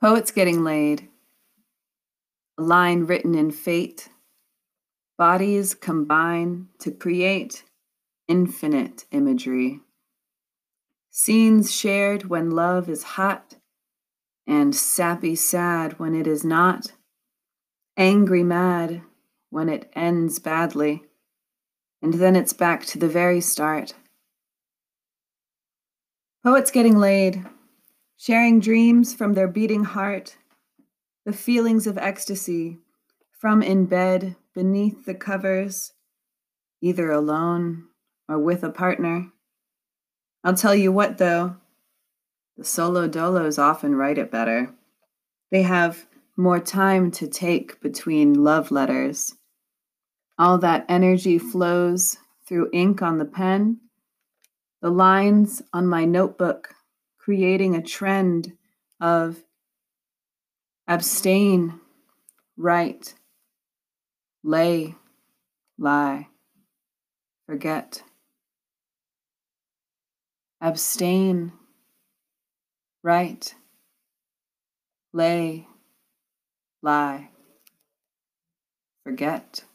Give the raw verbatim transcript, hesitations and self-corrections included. Poets getting laid, a line written in fate, bodies combine to create infinite imagery. Scenes shared when love is hot, and sappy sad when it is not, angry mad when it ends badly, and then it's back to the very start. Poets getting laid, sharing dreams from their beating heart, the feelings of ecstasy from in bed beneath the covers, either alone or with a partner. I'll tell you what, though, the solo dolos often write it better. They have more time to take between love letters. All that energy flows through ink on the pen, the lines on my notebook, creating a trend of abstain, write, lay, lie, forget. Abstain, write, lay, lie, forget.